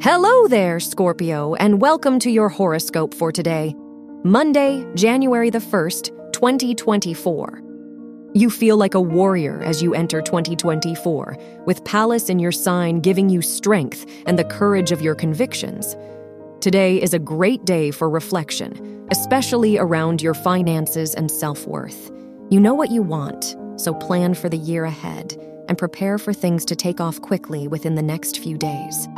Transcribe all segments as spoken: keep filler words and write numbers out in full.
Hello there, Scorpio, and welcome to your horoscope for today, Monday, January the first, twenty twenty-four. You feel like a warrior as you enter twenty twenty-four, with Pallas in your sign giving you strength and the courage of your convictions. Today is a great day for reflection, especially around your finances and self-worth. You know what you want, so plan for the year ahead and prepare for things to take off quickly within the next few days.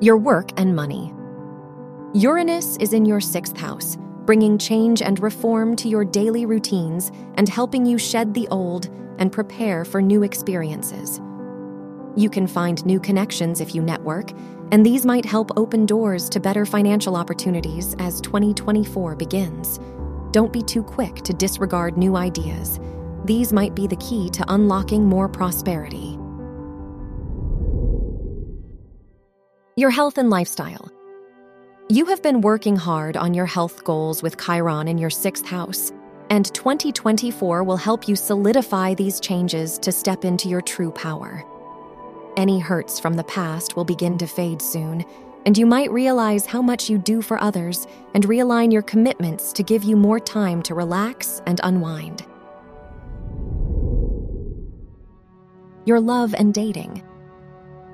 Your work and money. Uranus is in your sixth house, bringing change and reform to your daily routines and helping you shed the old and prepare for new experiences. You can find new connections if you network, and these might help open doors to better financial opportunities as twenty twenty-four begins. Don't be too quick to disregard new ideas. These might be the key to unlocking more prosperity. Your health and lifestyle. You have been working hard on your health goals with Chiron in your sixth house, and twenty twenty-four will help you solidify these changes to step into your true power. Any hurts from the past will begin to fade soon, and you might realize how much you do for others and realign your commitments to give you more time to relax and unwind. Your love and dating.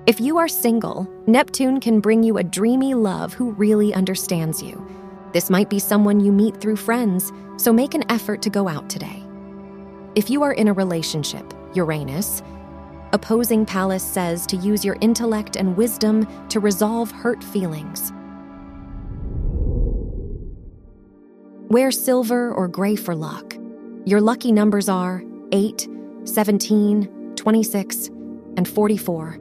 If you are single, Neptune can bring you a dreamy love who really understands you. This might be someone you meet through friends, so make an effort to go out today. If you are in a relationship, Uranus, opposing Pallas says to use your intellect and wisdom to resolve hurt feelings. Wear silver or gray for luck. Your lucky numbers are eight, seventeen, twenty-six, and forty-four.